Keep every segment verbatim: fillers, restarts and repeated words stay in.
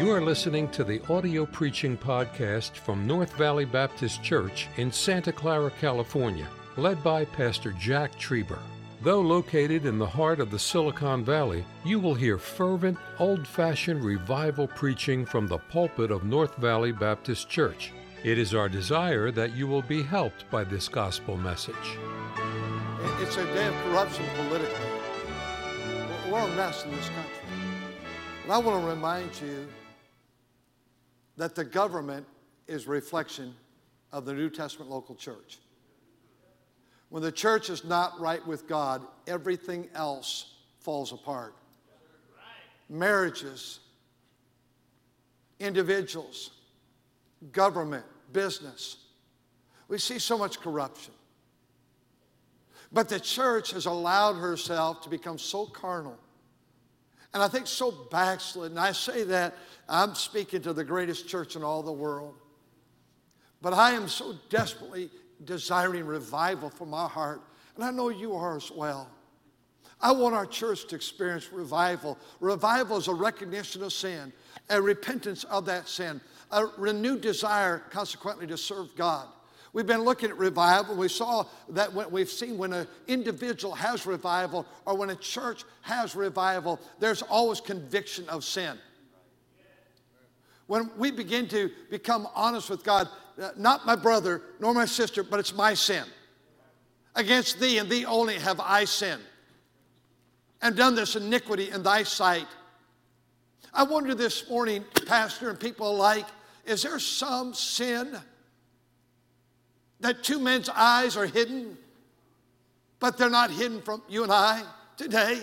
You are listening to the audio preaching podcast from North Valley Baptist Church in Santa Clara, California, led by Pastor Jack Trieber. Though located in the heart of the Silicon Valley, you will hear fervent, old-fashioned revival preaching from the pulpit of North Valley Baptist Church. It is our desire that you will be helped by this gospel message. It's a day of corruption politically. We're a mess in this country. And I want to remind you that the government is a reflection of the New Testament local church. When the church is not right with God, everything else falls apart. Right. Marriages, individuals, government, business. We see so much corruption. But the church has allowed herself to become so carnal and I think so backslidden. I say that, I'm speaking to the greatest church in all the world. But I am so desperately desiring revival for my heart, and I know you are as well. I want our church to experience revival. Revival is a recognition of sin, a repentance of that sin, a renewed desire, consequently, to serve God. We've been looking at revival. We saw that when we've seen when an individual has revival or when a church has revival, there's always conviction of sin. When we begin to become honest with God, not my brother nor my sister, but it's my sin. Against thee and thee only have I sinned and done this iniquity in thy sight. I wonder this morning, pastor and people alike, is there some sin that two men's eyes are hidden, but they're not hidden from you and I today?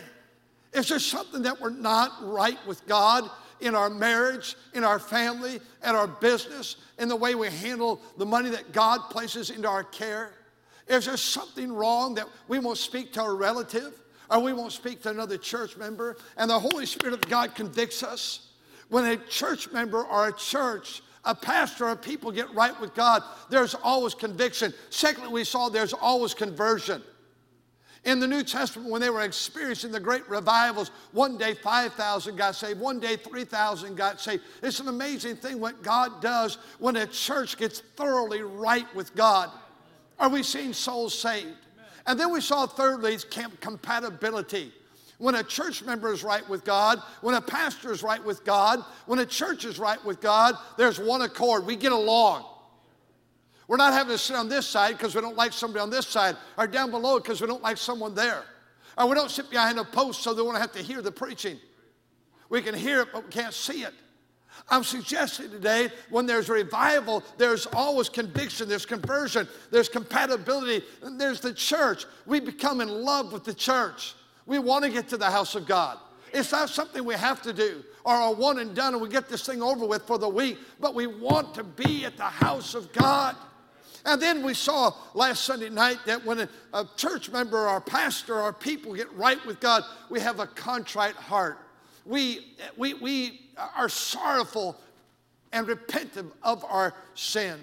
Is there something that we're not right with God in our marriage, in our family, at our business, in the way we handle the money that God places into our care? Is there something wrong that we won't speak to a relative or we won't speak to another church member? And the Holy Spirit of God convicts us. When a church member or a church, a pastor or people get right with God, there's always conviction. Secondly, we saw there's always conversion. In the New Testament, when they were experiencing the great revivals, one day five thousand got saved, one day three thousand got saved. It's an amazing thing what God does when a church gets thoroughly right with God. Are we seeing souls saved? And then we saw, thirdly, camp compatibility. When a church member is right with God, when a pastor is right with God, when a church is right with God, there's one accord. We get along. We're not having to sit on this side because we don't like somebody on this side, or down below because we don't like someone there. Or we don't sit behind a post so they won't have to hear the preaching. We can hear it, but we can't see it. I'm suggesting today, when there's revival, there's always conviction, there's conversion, there's compatibility, and there's the church. We become in love with the church. We want to get to the house of God. It's not something we have to do or are one and done and we get this thing over with for the week, but we want to be at the house of God. And then we saw last Sunday night that when a, a church member or pastor or people get right with God, we have a contrite heart. We, we, we are sorrowful and repentant of our sin.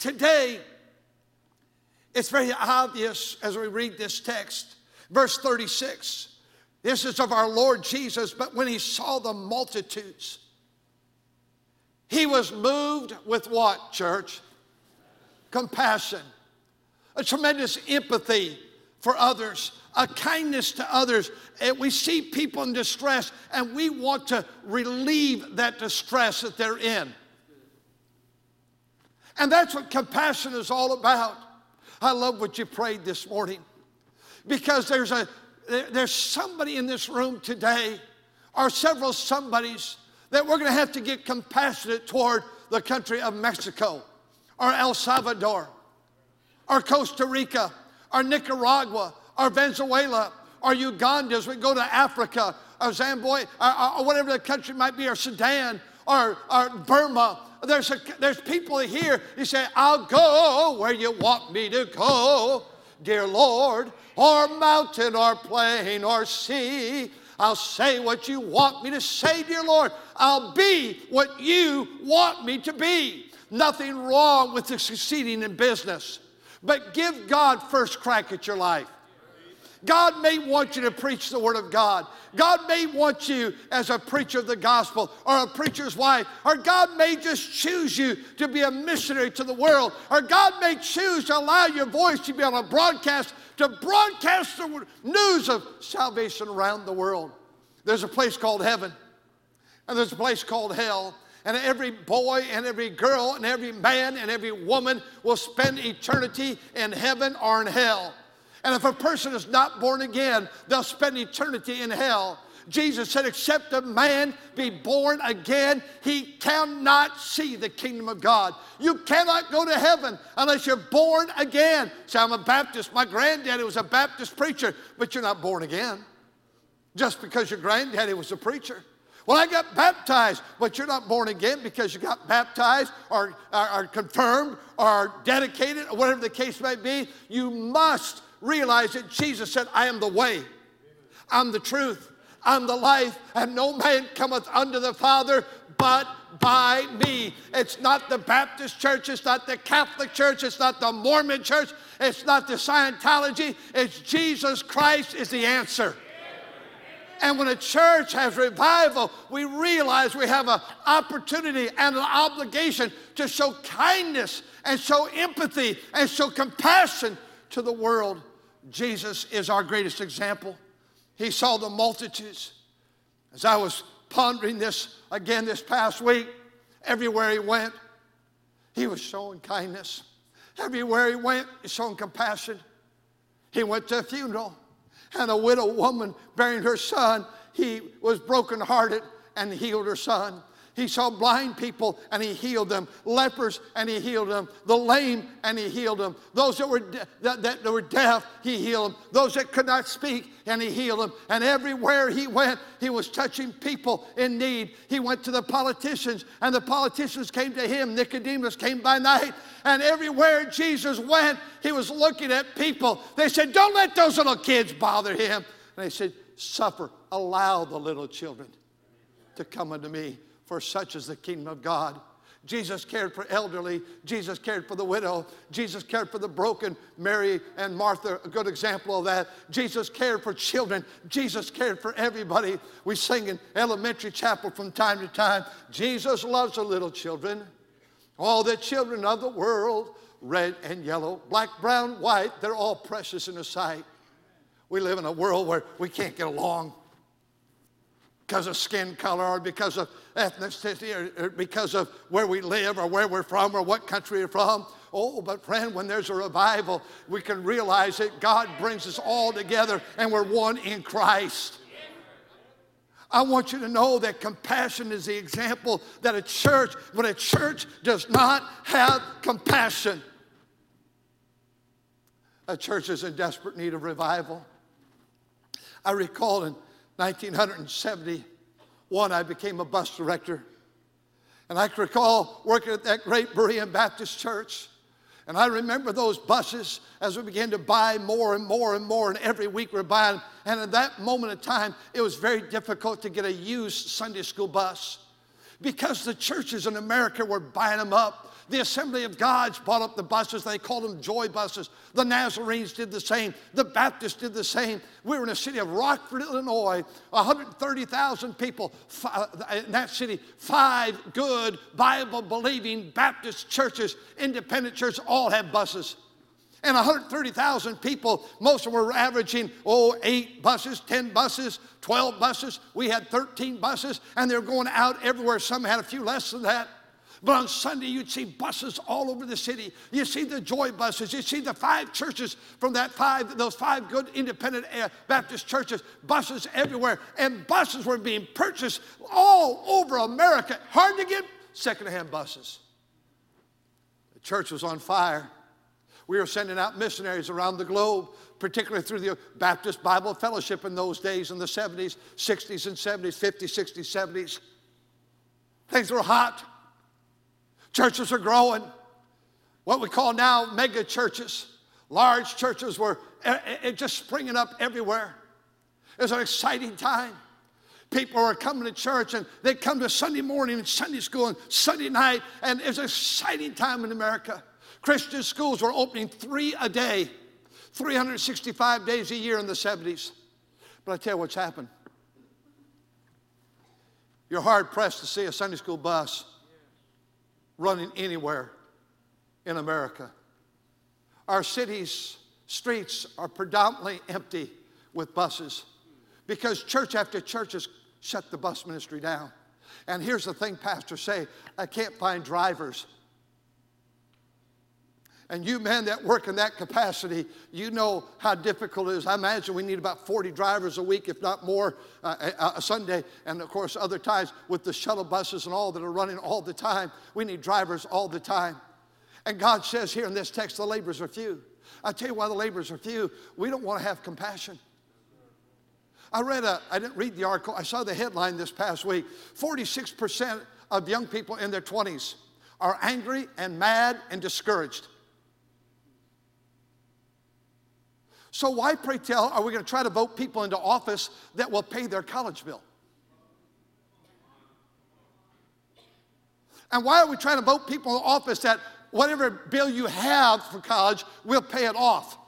Today, it's very obvious as we read this text. Verse thirty-six, this is of our Lord Jesus, but when he saw the multitudes, he was moved with what, church? Compassion, a tremendous empathy for others, a kindness to others. And we see people in distress, and we want to relieve that distress that they're in. And that's what compassion is all about. I love what you prayed this morning. Because there's a there's somebody in this room today, or several somebodies, that we're going to have to get compassionate toward the country of Mexico, or El Salvador, or Costa Rica, or Nicaragua, or Venezuela, or Uganda as we go to Africa, or Zimbabwe, or, or whatever the country might be, or Sudan, or, or Burma. There's, a, there's people here who say, I'll go where you want me to go, dear Lord, or mountain or plain or sea. I'll say what you want me to say, dear Lord. I'll be what you want me to be. Nothing wrong with succeeding in business, but give God first crack at your life. God may want you to preach the Word of God. God may want you as a preacher of the gospel or a preacher's wife, or God may just choose you to be a missionary to the world, or God may choose to allow your voice to be on a broadcast, to broadcast the news of salvation around the world. There's a place called heaven, and there's a place called hell. And every boy and every girl and every man and every woman will spend eternity in heaven or in hell. And if a person is not born again, they'll spend eternity in hell. Jesus said, except a man be born again, he cannot see the kingdom of God. You cannot go to heaven unless you're born again. Say, I'm a Baptist. My granddaddy was a Baptist preacher, but you're not born again just because your granddaddy was a preacher. Well, I got baptized, but you're not born again because you got baptized or, or, or confirmed or dedicated or whatever the case may be. You must realize that Jesus said, I am the way, I'm the truth, I'm the life, and no man cometh unto the Father but by me. It's not the Baptist church, it's not the Catholic church, it's not the Mormon church, it's not the Scientology, it's Jesus Christ is the answer. And when a church has revival, we realize we have an opportunity and an obligation to show kindness and show empathy and show compassion to the world. Jesus is our greatest example. He saw the multitudes. As I was pondering this again this past week, everywhere he went, he was showing kindness. Everywhere he went, he was showing compassion. He went to a funeral. And a widow woman bearing her son, he was brokenhearted and healed her son. He saw blind people and he healed them, lepers and he healed them, the lame and he healed them, those that were de- that, that were deaf, he healed them, those that could not speak and he healed them. And everywhere he went, he was touching people in need. He went to the politicians and the politicians came to him. Nicodemus came by night, and everywhere Jesus went, he was looking at people. They said, don't let those little kids bother him. And they said, suffer, allow the little children to come unto me. For such is the kingdom of God. Jesus cared for elderly. Jesus cared for the widow. Jesus cared for the broken. Mary and Martha, a good example of that. Jesus cared for children. Jesus cared for everybody. We sing in elementary chapel from time to time, Jesus loves the little children, all the children of the world, red and yellow, black, brown, white, they're all precious in his sight. We live in a world where we can't get along because of skin color or because of ethnicity or because of where we live or where we're from or what country you're from. Oh, but friend, when there's a revival, we can realize that God brings us all together and we're one in Christ. I want you to know that compassion is the example that a church, when a church does not have compassion, a church is in desperate need of revival. I recall in nineteen seventy-one, I became a bus director. And I recall working at that great Berean Baptist Church. And I remember those buses as we began to buy more and more and more, and every week we're buying. And at that moment of time, it was very difficult to get a used Sunday school bus because the churches in America were buying them up. The Assembly of God's bought up the buses. They called them joy buses. The Nazarenes did the same. The Baptists did the same. We were in the city of Rockford, Illinois, one hundred thirty thousand people in that city, five good Bible-believing Baptist churches, independent churches, all had buses. And one hundred thirty thousand people, most of them were averaging, oh, eight buses, ten buses, twelve buses. We had thirteen buses, and they were going out everywhere. Some had a few less than that. But on Sunday, you'd see buses all over the city. You see the joy buses. You see the five churches from that five, those five good independent Baptist churches, buses everywhere. And buses were being purchased all over America. Hard to get secondhand buses. The church was on fire. We were sending out missionaries around the globe, particularly through the Baptist Bible Fellowship in those days in the seventies, sixties and seventies, fifties, sixties, seventies. Things were hot. Churches are growing. What we call now mega churches, large churches were just springing up everywhere. It was an exciting time. People were coming to church, and they'd come to Sunday morning and Sunday school and Sunday night, and it was an exciting time in America. Christian schools were opening three a day. three hundred sixty-five days a year in the seventies. But I tell you what's happened. You're hard-pressed to see a Sunday school bus running anywhere in America. Our cities' streets are predominantly empty with buses because church after church has shut the bus ministry down. And here's the thing pastors say, I can't find drivers. And you men that work in that capacity, you know how difficult it is. I imagine we need about forty drivers a week, if not more, uh, a, a Sunday. And, of course, other times with the shuttle buses and all that are running all the time, we need drivers all the time. And God says here in this text, the laborers are few. I'll tell you why the laborers are few. We don't want to have compassion. I read a, I didn't read the article. I saw the headline this past week. forty-six percent of young people in their twenties are angry and mad and discouraged. So why, pray tell, are we going to try to vote people into office that will pay their college bill? And why are we trying to vote people into office that whatever bill you have for college, we'll pay it off?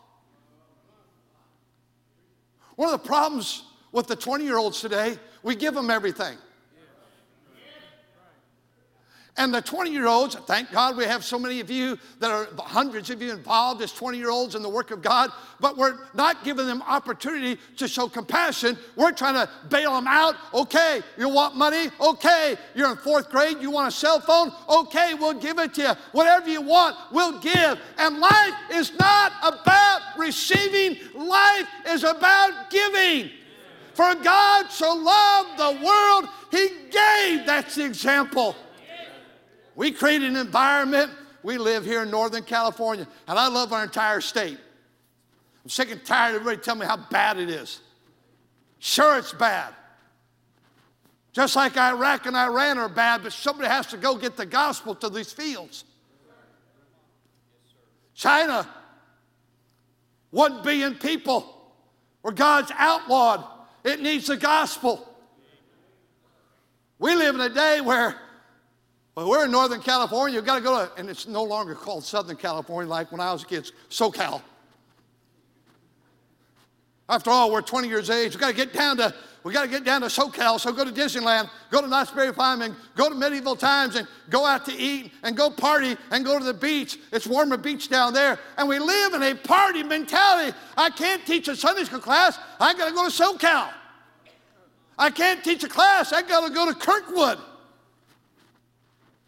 One of the problems with the twenty-year-olds today, we give them everything. And the twenty-year-olds, thank God we have so many of you that are, hundreds of you involved as twenty-year-olds in the work of God, but we're not giving them opportunity to show compassion. We're trying to bail them out. Okay, you want money? Okay, you're in fourth grade, you want a cell phone? Okay, we'll give it to you. Whatever you want, we'll give. And life is not about receiving. Life is about giving. For God so loved the world, he gave. That's the example. We create an environment. We live here in Northern California, and I love our entire state. I'm sick and tired of everybody telling me how bad it is. Sure, it's bad. Just like Iraq and Iran are bad, but somebody has to go get the gospel to these fields. China, one billion people where God's outlawed. It needs the gospel. We live in a day where Well, we're in Northern California, you've got to go to, and it's no longer called Southern California like when I was a kid, SoCal. After all, we're twenty years of age. We've got to get down to, we've got to get down to SoCal, so go to Disneyland, go to Knott's Berry Farm, and go to Medieval Times, and go out to eat, and go party, and go to the beach. It's warmer beach down there, and we live in a party mentality. I can't teach a Sunday school class. I got to go to SoCal. I can't teach a class. I got to go to Kirkwood.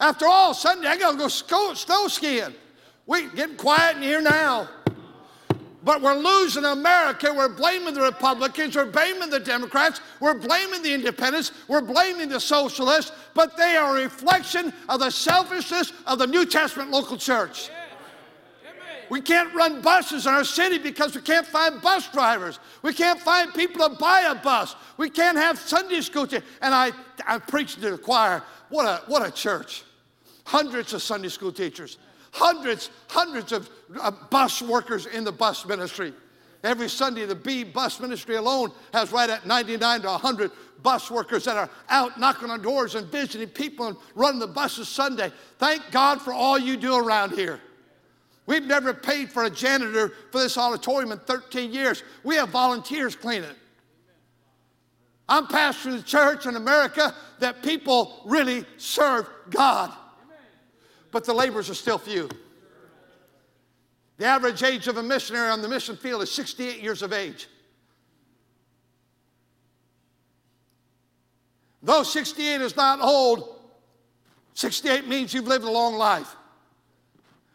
After all, Sunday, I got to go snow skiing. We're getting quiet in here now. But we're losing America. We're blaming the Republicans. We're blaming the Democrats. We're blaming the independents. We're blaming the socialists. But they are a reflection of the selfishness of the New Testament local church. We can't run buses in our city because we can't find bus drivers. We can't find people to buy a bus. We can't have Sunday school. And I, I preached to the choir. What a, what a church. Hundreds of Sunday school teachers, hundreds, hundreds of uh, bus workers in the bus ministry. Every Sunday, the B bus ministry alone has right at ninety-nine to one hundred bus workers that are out knocking on doors and visiting people and running the buses Sunday. Thank God for all you do around here. We've never paid for a janitor for this auditorium in thirteen years. We have volunteers clean it. I'm pastor of the church in America that people really serve God. But the laborers are still few. The average age of a missionary on the mission field is sixty-eight years of age. Though sixty-eight is not old, sixty-eight means you've lived a long life.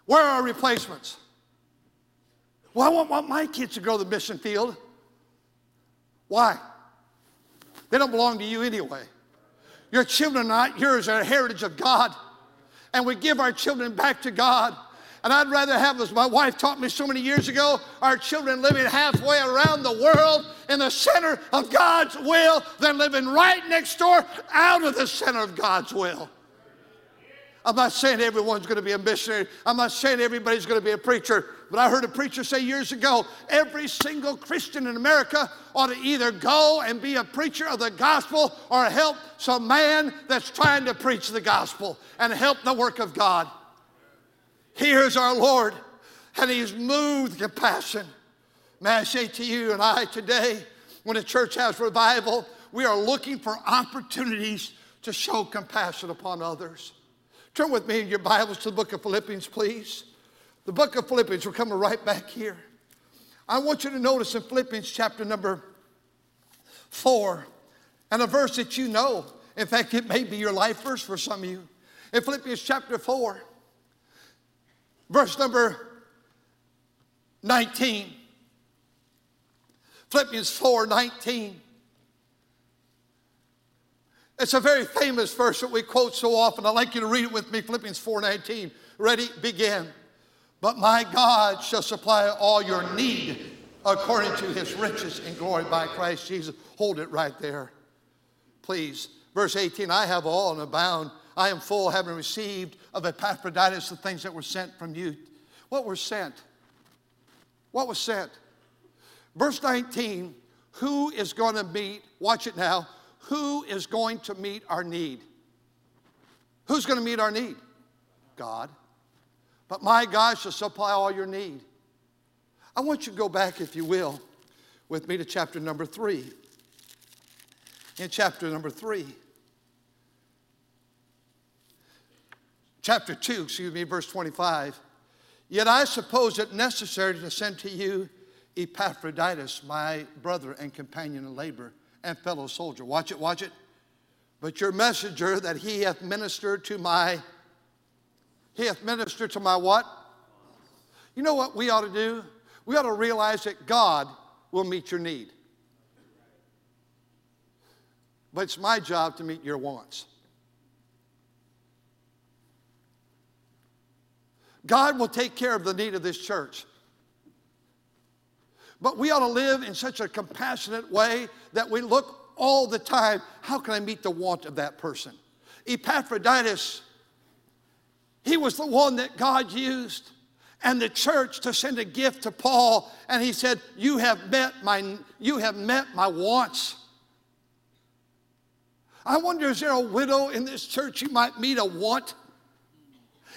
Where are replacements? Well, I won't want my kids to go to the mission field. Why? They don't belong to you anyway. Your children are not yours. They're a heritage of God. And we give our children back to God. And I'd rather have, as my wife taught me so many years ago, our children living halfway around the world in the center of God's will than living right next door out of the center of God's will. I'm not saying everyone's going to be a missionary. I'm not saying everybody's going to be a preacher. But I heard a preacher say years ago, every single Christian in America ought to either go and be a preacher of the gospel or help some man that's trying to preach the gospel and help the work of God. Here's our Lord, and he's moved with compassion. May I say to you and I today, when a church has revival, we are looking for opportunities to show compassion upon others. Turn with me in your Bibles to the book of Philippians, please. The book of Philippians, we're coming right back here. I want you to notice in Philippians chapter number four, and a verse that you know. In fact, it may be your life verse for some of you. In Philippians chapter four, verse number nineteen. Philippians four nineteen. It's a very famous verse that we quote so often. I'd like you to read it with me, Philippians four nineteen. Ready, begin. But my God shall supply all your need according to his riches and glory by Christ Jesus. Hold it right there, please. Verse eighteen, I have all and abound. I am full, having received of Epaphroditus the things that were sent from you. What were sent? What was sent? Verse nineteen, who is going to meet, watch it now, who is going to meet our need? Who's going to meet our need? God. But my God shall supply all your need. I want you to go back, if you will, with me to chapter number three. In chapter number three. Chapter two, excuse me, verse twenty-five. Yet I suppose it necessary to send to you Epaphroditus, my brother and companion in labor and fellow soldier. Watch it, watch it. But your messenger that he hath ministered to my, he hath ministered to my what? You know what we ought to do? We ought to realize that God will meet your need. But it's my job to meet your wants. God will take care of the need of this church. But we ought to live in such a compassionate way that we look all the time, how can I meet the want of that person? Epaphroditus, he was the one that God used and the church to send a gift to Paul. And he said, you have met my, you have met my wants. I wonder, is there a widow in this church you might meet a want?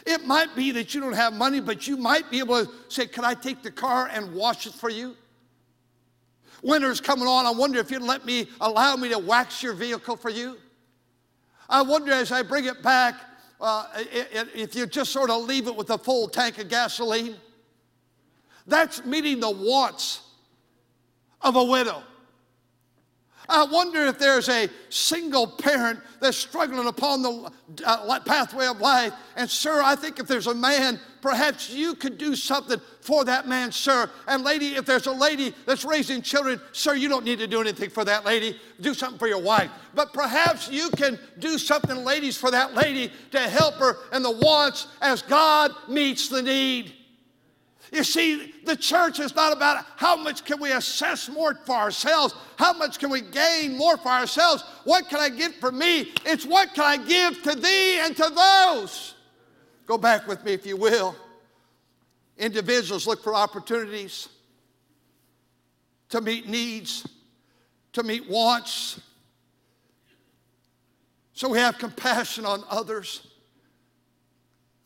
It might be that you don't have money, but you might be able to say, can I take the car and wash it for you? Winter's coming on. I wonder if you'd let me, allow me to wax your vehicle for you. I wonder as I bring it back, uh, if you just sort of leave it with a full tank of gasoline. That's meeting the wants of a widow. I wonder if there's a single parent that's struggling upon the uh, pathway of life. And sir, I think if there's a man, perhaps you could do something for that man, sir. And lady, if there's a lady that's raising children, sir, you don't need to do anything for that lady. Do something for your wife. But perhaps you can do something, ladies, for that lady to help her in the wants as God meets the need. You see, the church is not about how much can we assess more for ourselves, how much can we gain more for ourselves, what can I get for me? It's what can I give to thee and to those. Go back with me if you will. Individuals look for opportunities to meet needs, to meet wants. So we have compassion on others.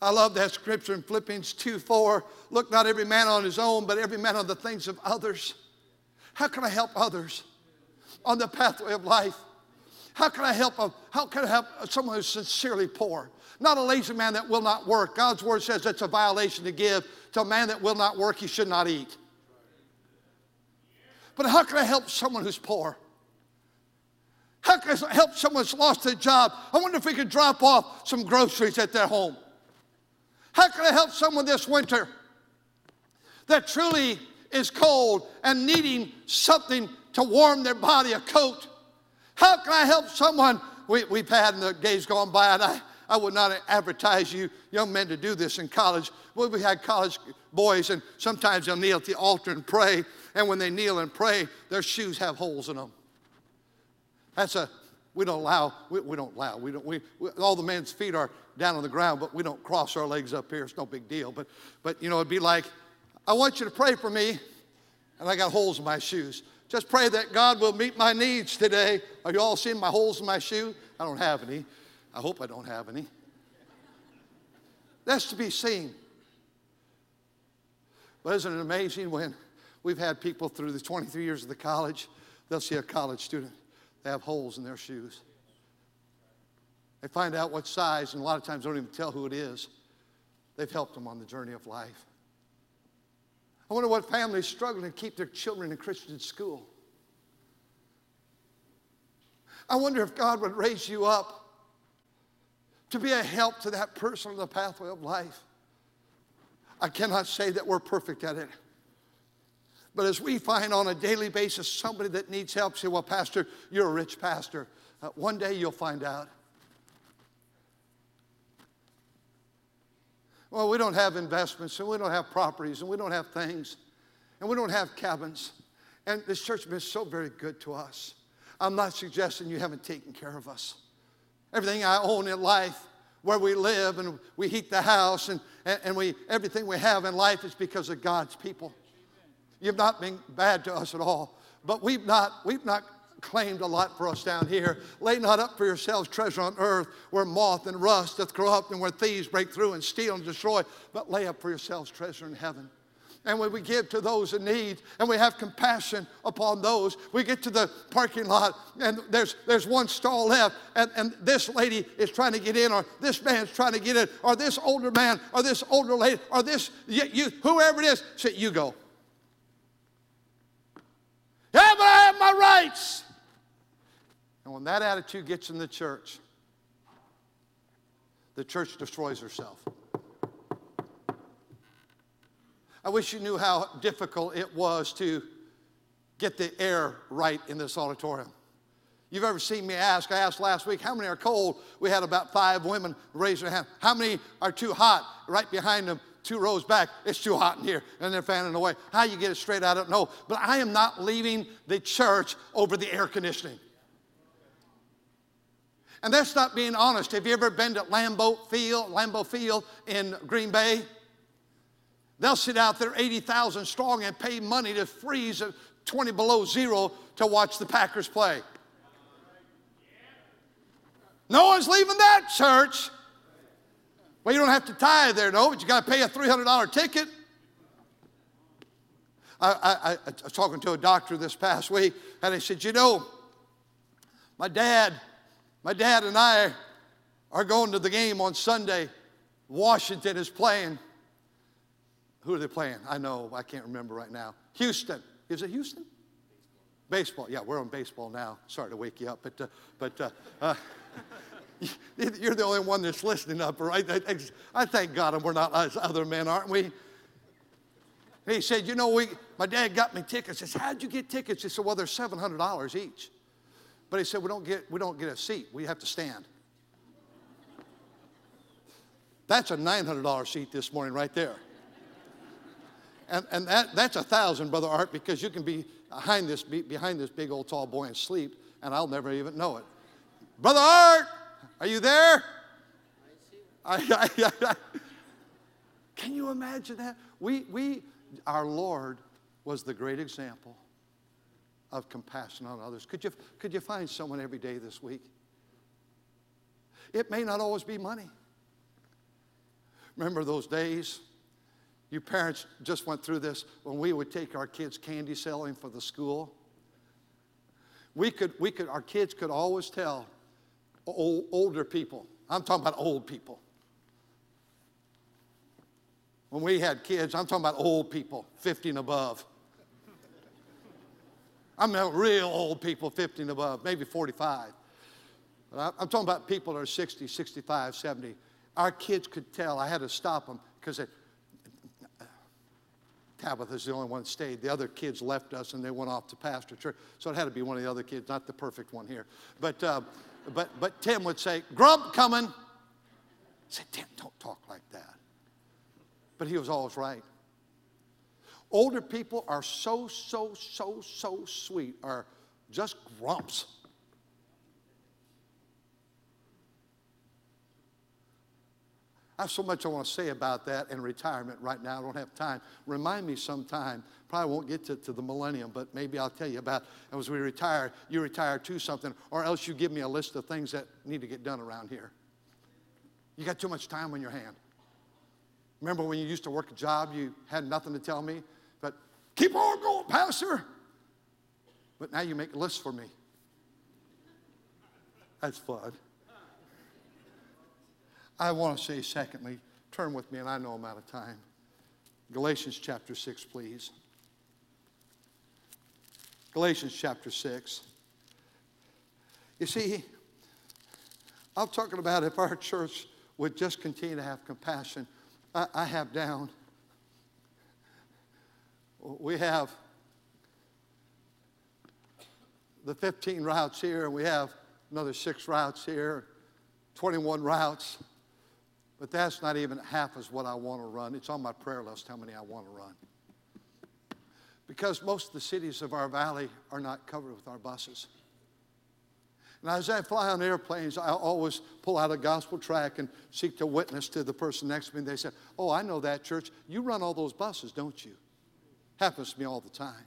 I love that scripture in Philippians two four. Look not every man on his own, but every man on the things of others. How can I help others on the pathway of life? How can I help, a, how can I help someone who's sincerely poor? Not a lazy man that will not work. God's word says it's a violation to give. To a man that will not work, he should not eat. But how can I help someone who's poor? How can I help someone who's lost their job? I wonder if we could drop off some groceries at their home. How can I help someone this winter that truly is cold and needing something to warm their body, a coat? How can I help someone? We, we've had in the days gone by, and I, I would not advertise you young men to do this in college. Well, we had college boys, and sometimes they'll kneel at the altar and pray, and when they kneel and pray, their shoes have holes in them. That's a We don't allow, we, we don't allow, we don't, we, we, all the men's feet are down on the ground, but we don't cross our legs up here. It's no big deal. But, but you know, it'd be like, I want you to pray for me, and I got holes in my shoes. Just pray that God will meet my needs today. Are you all seeing my holes in my shoe? I don't have any. I hope I don't have any. That's to be seen. But isn't it amazing when We've had people through the twenty-three years of the college, they'll see a college student. They have holes in their shoes. They find out what size, and a lot of times don't even tell who it is. They've helped them on the journey of life. I wonder what families struggling to keep their children in Christian school. I wonder if God would raise you up to be a help to that person on the pathway of life. I cannot say that we're perfect at it. But as we find on a daily basis somebody that needs help, say, well, Pastor, you're a rich pastor. Uh, one day you'll find out. Well, we don't have investments, and we don't have properties, and we don't have things, and we don't have cabins. And this church has been so very good to us. I'm not suggesting you haven't taken care of us. Everything I own in life, where we live, and we heat the house, and, and we everything we have in life is because of God's people. You've not been bad to us at all, but we've not, we've not claimed a lot for us down here. Lay not up for yourselves treasure on earth where moth and rust doth corrupt and where thieves break through and steal and destroy, but lay up for yourselves treasure in heaven. And when we give to those in need and we have compassion upon those, we get to the parking lot and there's there's one stall left and, and this lady is trying to get in, or this man's trying to get in, or this older man, or this older lady, or this youth, whoever it is, say, you go. Yeah, but I have my rights. And when that attitude gets in the church, the church destroys herself. I wish you knew how difficult it was to get the air right in this auditorium. You've ever seen me ask, I asked last week, how many are cold? We had about five women raise their hand. How many are too hot? Right behind them, two rows back, it's too hot in here, and they're fanning away. How you get it straight, I don't know. But I am not leaving the church over the air conditioning. And that's not being honest. Have you ever been to Lambeau Field, Lambeau Field in Green Bay? They'll sit out there eighty thousand strong and pay money to freeze at twenty below zero to watch the Packers play. No one's leaving that church. Well, you don't have to tithe there, no, but you got to pay a three hundred dollars ticket. I, I, I was talking to a doctor this past week, and he said, you know, my dad, my dad and I are going to the game on Sunday. Washington is playing. Who are they playing? I know, I can't remember right now. Houston. Is it Houston? Baseball. Baseball. Yeah, we're on baseball now. Sorry to wake you up, but uh, but uh, uh, you're the only one that's listening up, right? I thank God we're not us other men, aren't we? And he said, you know, we. my dad got me tickets. I said, how'd you get tickets? He said, well, they're seven hundred dollars each. But he said, we don't get we don't get a seat. We have to stand. That's a nine hundred dollars seat this morning right there. And, and that, that's a thousand, Brother Art, because you can be behind this, be behind this big old tall boy and sleep, and I'll never even know it. Brother Art, are you there? I see. I, I, I, can you imagine that? We, we, our Lord was the great example of compassion on others. Could you, could you find someone every day this week? It may not always be money. Remember those days? You parents just went through this when we would take our kids candy selling for the school. We could, we could, our kids could always tell old, older people. I'm talking about old people. When we had kids, I'm talking about old people, fifty and above. I'm real old people, fifty and above, maybe forty-five. But I, I'm talking about people that are sixty, sixty-five, seventy. Our kids could tell. I had to stop them because they. Tabitha's the only one that stayed. The other kids left us, and they went off to pastor church. So it had to be one of the other kids, not the perfect one here. But uh, but but Tim would say, "Grump coming." I said, "Tim, don't talk like that." But he was always right. Older people are so so so so sweet. Are just grumps. I have so much I want to say about that in retirement right now. I don't have time. Remind me sometime. Probably won't get to, to the millennium, but maybe I'll tell you about as we retire, you retire to something, or else you give me a list of things that need to get done around here. You got too much time on your hand. Remember when you used to work a job, you had nothing to tell me, but Keep on going, Pastor. But now you make lists for me. That's fun. I want to say, secondly, turn with me, and I know I'm out of time. Galatians chapter six, please. Galatians chapter six. You see, I'm talking about if our church would just continue to have compassion. I, I have down. We have the fifteen routes here, and we have another six routes here, twenty-one routes. But that's not even half as what I want to run. It's on my prayer list how many I want to run. Because most of the cities of our valley are not covered with our buses. And as I fly on airplanes, I always pull out a gospel tract and seek to witness to the person next to me. They say, oh, I know that church. You run all those buses, don't you? Happens to me all the time.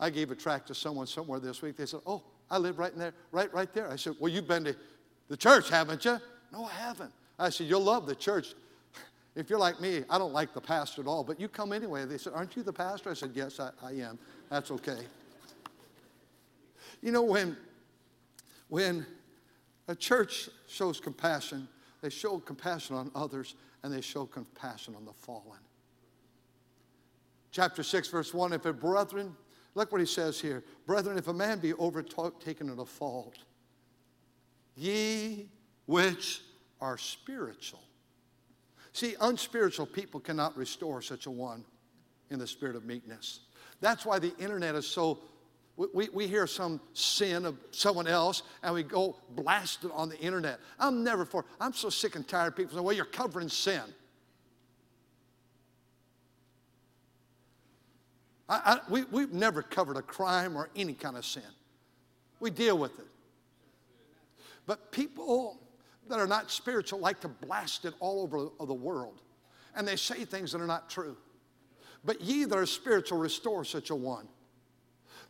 I gave a tract to someone somewhere this week. They said, oh, I live right in there, right, right there. I said, well, you've been to the church, haven't you? No, I haven't. I said, you'll love the church. If you're like me, I don't like the pastor at all, but you come anyway. They said, aren't you the pastor? I said, yes, I, I am. That's okay. You know, when, when a church shows compassion, they show compassion on others, and they show compassion on the fallen. Chapter six, verse one, if a brethren, look what he says here. Brethren, if a man be overtaken in a fault, ye which are spiritual. See, unspiritual people cannot restore such a one in the spirit of meekness. That's why the internet is so, we, we hear some sin of someone else and we go blast it on the internet. I'm never for, I'm so sick and tired of people saying, well, you're covering sin. I, I, we, we've never covered a crime or any kind of sin. We deal with it. But people that are not spiritual like to blast it all over the world. And they say things that are not true. But ye that are spiritual, restore such a one.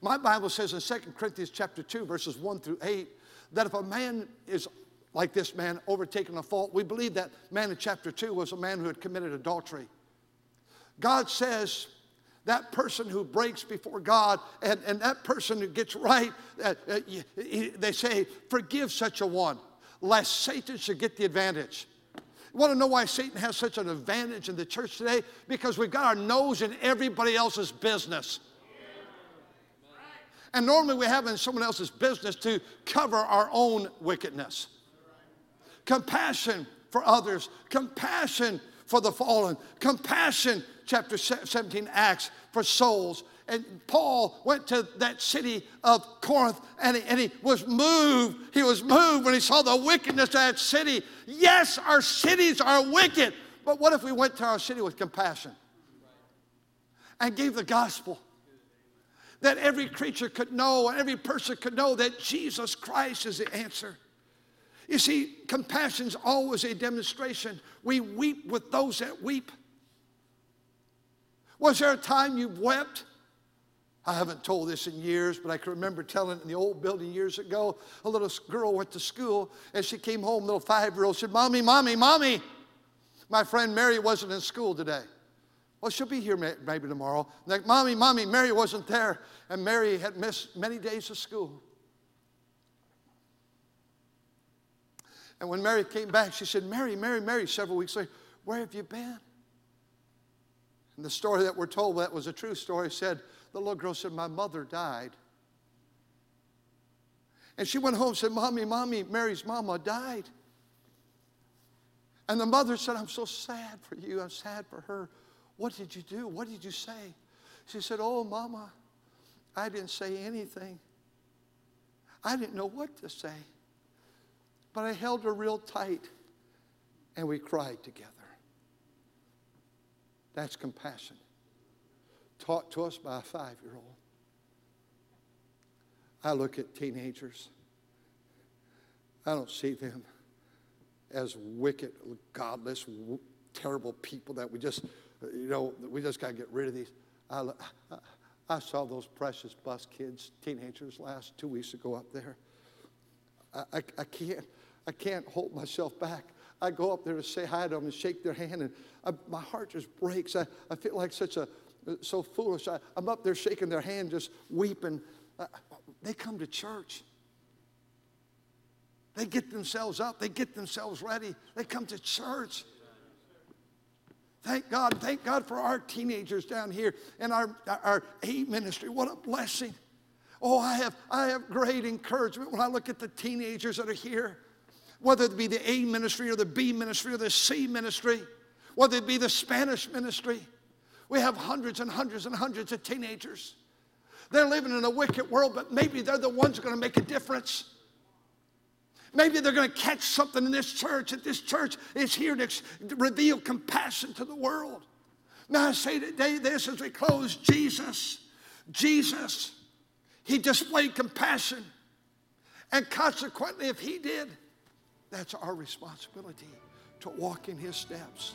My Bible says in Second Corinthians chapter two, verses one through eight, that if a man is like this man, overtaken a fault, we believe that man in chapter two was a man who had committed adultery. God says that person who breaks before God and, and that person who gets right, uh, uh, they say, forgive such a one, lest Satan should get the advantage. You want to know why Satan has such an advantage in the church today? Because we've got our nose in everybody else's business. And normally we have in someone else's business to cover our own wickedness. Compassion for others. Compassion for the fallen. Compassion, chapter seventeen, Acts, for souls. And Paul went to that city of Corinth, and he, and he was moved. He was moved when he saw the wickedness of that city. Yes, our cities are wicked, but what if we went to our city with compassion and gave the gospel that every creature could know and every person could know that Jesus Christ is the answer? You see, compassion's always a demonstration. We weep with those that weep. Was there a time you wept? I haven't told this in years, but I can remember telling it in the old building years ago. A little girl went to school, and she came home, little five-year-old, said, Mommy, Mommy, Mommy, my friend Mary wasn't in school today. Well, she'll be here maybe tomorrow. Like, Mommy, Mommy, Mary wasn't there. And Mary had missed many days of school. And when Mary came back, she said, Mary, Mary, Mary, several weeks later, where have you been? And the story that we're told, that was a true story, said, the little girl said, my mother died. And she went home and said, Mommy, Mommy, Mary's mama died. And the mother said, I'm so sad for you. I'm sad for her. What did you do? What did you say? She said, oh, Mama, I didn't say anything. I didn't know what to say. But I held her real tight, and we cried together. That's compassion. Taught to us by a five-year-old. I look at teenagers. I don't see them as wicked, godless, terrible people that we just, you know, we just got to get rid of these. I, I, I saw those precious bus kids, teenagers, last two weeks ago up there. I, I, I can't, I can't hold myself back. I go up there to say hi to them and shake their hand, and I, my heart just breaks. I, I feel like such a, so foolish. I, I'm up there shaking their hand, just weeping. Uh, they come to church. They get themselves up. They get themselves ready. They come to church. Thank God. Thank God for our teenagers down here and our, our aid ministry. What a blessing. Oh, I have, I have great encouragement when I look at the teenagers that are here, whether it be the A ministry or the B ministry or the C ministry, whether it be the Spanish ministry. We have hundreds and hundreds and hundreds of teenagers. They're living in a wicked world, but maybe they're the ones who are going to make a difference. Maybe they're going to catch something in this church, that this church is here to reveal compassion to the world. Now I say today this as we close, Jesus, Jesus, he displayed compassion. And consequently, if he did, that's our responsibility to walk in his steps.